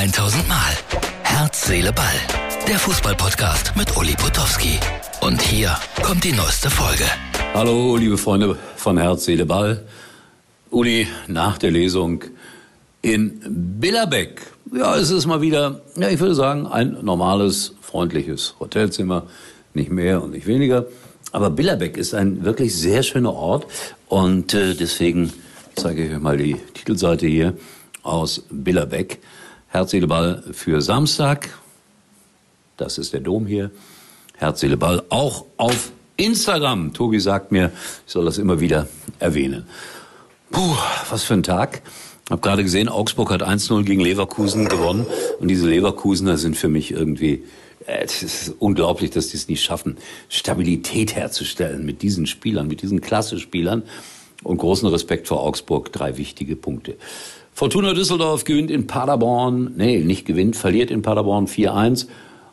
1000 Mal. Herz, Seele, Ball. Der Fußball-Podcast mit Uli Potowski. Und hier kommt die neueste Folge. Hallo, liebe Freunde von Herz, Seele, Ball. Uli, nach der Lesung in Billerbeck. Ja, es ist mal wieder, ich würde sagen, ein normales, freundliches Hotelzimmer. Nicht mehr und nicht weniger. Aber Billerbeck ist ein wirklich sehr schöner Ort. Und deswegen zeige ich euch mal die Titelseite hier aus Billerbeck. Herz, Seele, Ball für Samstag. Das ist der Dom hier. Herz, Seele, Ball auch auf Instagram. Tobi sagt mir, ich soll das immer wieder erwähnen. Puh, was für ein Tag. Ich habe gerade gesehen, Augsburg hat 1-0 gegen Leverkusen gewonnen. Und diese Leverkusener sind für mich irgendwie... Es ist unglaublich, dass die es nicht schaffen, Stabilität herzustellen mit diesen Spielern, mit diesen Klasse-Spielern. Und großen Respekt vor Augsburg, 3 wichtige Punkte. Fortuna Düsseldorf gewinnt in Paderborn, verliert in Paderborn 4-1.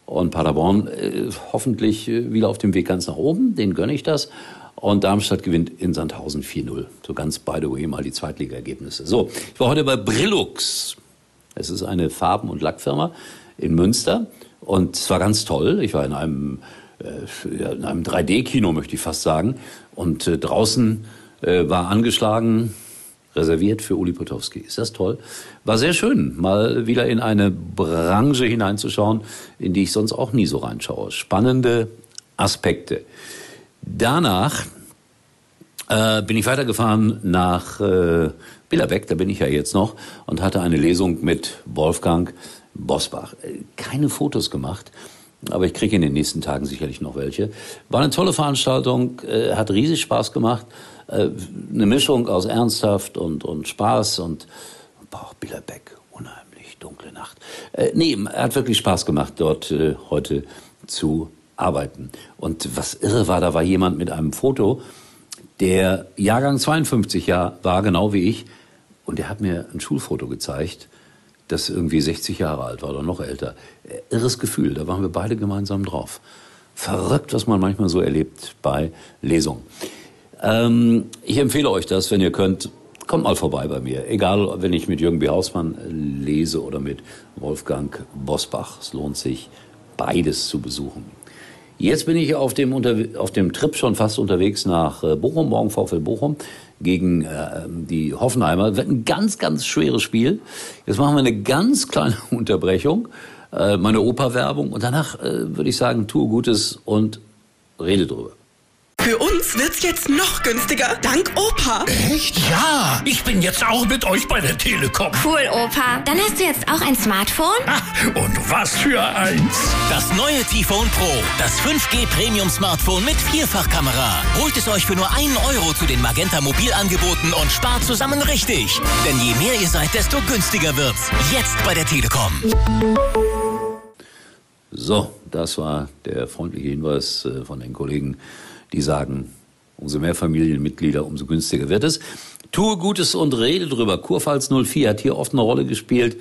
Und Paderborn hoffentlich wieder auf dem Weg ganz nach oben, denen gönne ich das. Und Darmstadt gewinnt in Sandhausen 4-0. So ganz by the way mal die Zweitliga-Ergebnisse. So, ich war heute bei Brillux. Es ist eine Farben- und Lackfirma in Münster. Und es war ganz toll. Ich war in einem 3D-Kino, möchte ich fast sagen. Und draußen war angeschlagen, reserviert für Uli Potowski. Ist das toll? War sehr schön, mal wieder in eine Branche hineinzuschauen, in die ich sonst auch nie so reinschaue. Spannende Aspekte. Danach bin ich weitergefahren nach Billerbeck, da bin ich ja jetzt noch, und hatte eine Lesung mit Wolfgang Bosbach. Keine Fotos gemacht, aber ich kriege in den nächsten Tagen sicherlich noch welche. War eine tolle Veranstaltung, hat riesig Spaß gemacht. Eine Mischung aus Ernsthaft und Spaß und boah, Billerbeck, unheimlich dunkle Nacht. Hat wirklich Spaß gemacht, dort heute zu arbeiten. Und was irre war, da war jemand mit einem Foto, der Jahrgang 52 war, genau wie ich, und der hat mir ein Schulfoto gezeigt, das irgendwie 60 Jahre alt war oder noch älter. Irres Gefühl, da waren wir beide gemeinsam drauf. Verrückt, was man manchmal so erlebt bei Lesungen. Ich empfehle euch das, wenn ihr könnt, kommt mal vorbei bei mir. Egal, wenn ich mit Jürgen B. Hausmann lese oder mit Wolfgang Bosbach. Es lohnt sich, beides zu besuchen. Jetzt bin ich auf dem Trip schon fast unterwegs nach Bochum, morgen VfL Bochum gegen die Hoffenheimer. Wird ein ganz, ganz schweres Spiel. Jetzt machen wir eine ganz kleine Unterbrechung, meine Opa-Werbung. Und danach würde ich sagen, tue Gutes und rede drüber. Für uns wird's jetzt noch günstiger, dank Opa. Echt? Ja, ich bin jetzt auch mit euch bei der Telekom. Cool, Opa. Dann hast du jetzt auch ein Smartphone? Ach, und was für eins. Das neue T-Phone Pro, das 5G-Premium-Smartphone mit Vierfachkamera. Holt es euch für nur €1 zu den Magenta-Mobilangeboten und spart zusammen richtig. Denn je mehr ihr seid, desto günstiger wird's. Jetzt bei der Telekom. So, das war der freundliche Hinweis von den Kollegen, die sagen, umso mehr Familienmitglieder, umso günstiger wird es. Tue Gutes und rede drüber. Kurpfalz 04 hat hier oft eine Rolle gespielt,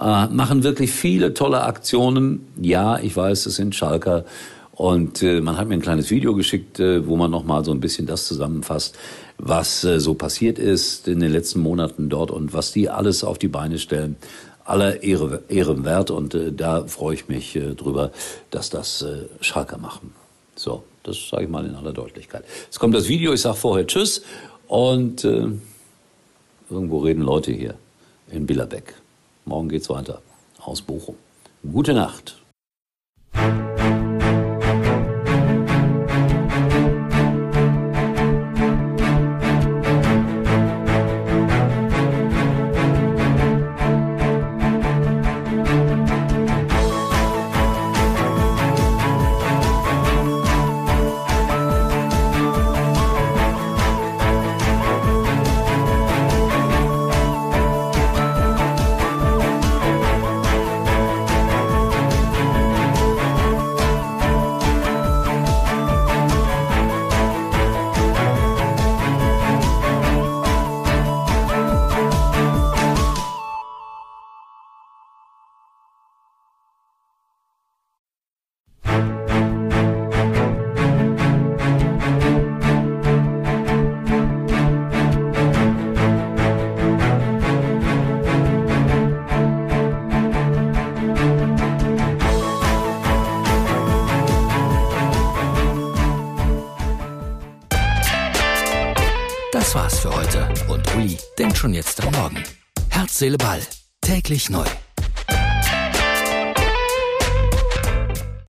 machen wirklich viele tolle Aktionen. Ja, ich weiß, es sind Schalker. Und man hat mir ein kleines Video geschickt, wo man nochmal so ein bisschen das zusammenfasst, was so passiert ist in den letzten Monaten dort und was die alles auf die Beine stellen. Aller Ehren wert. Und da freue ich mich drüber, dass das Schalker machen. So, das sage ich mal in aller Deutlichkeit. Jetzt kommt das Video, ich sage vorher Tschüss. Und irgendwo reden Leute hier in Billerbeck. Morgen geht's weiter aus Bochum. Gute Nacht. Das war's für heute und Uli denkt schon jetzt am Morgen. Herz, Seele, Ball. Täglich neu.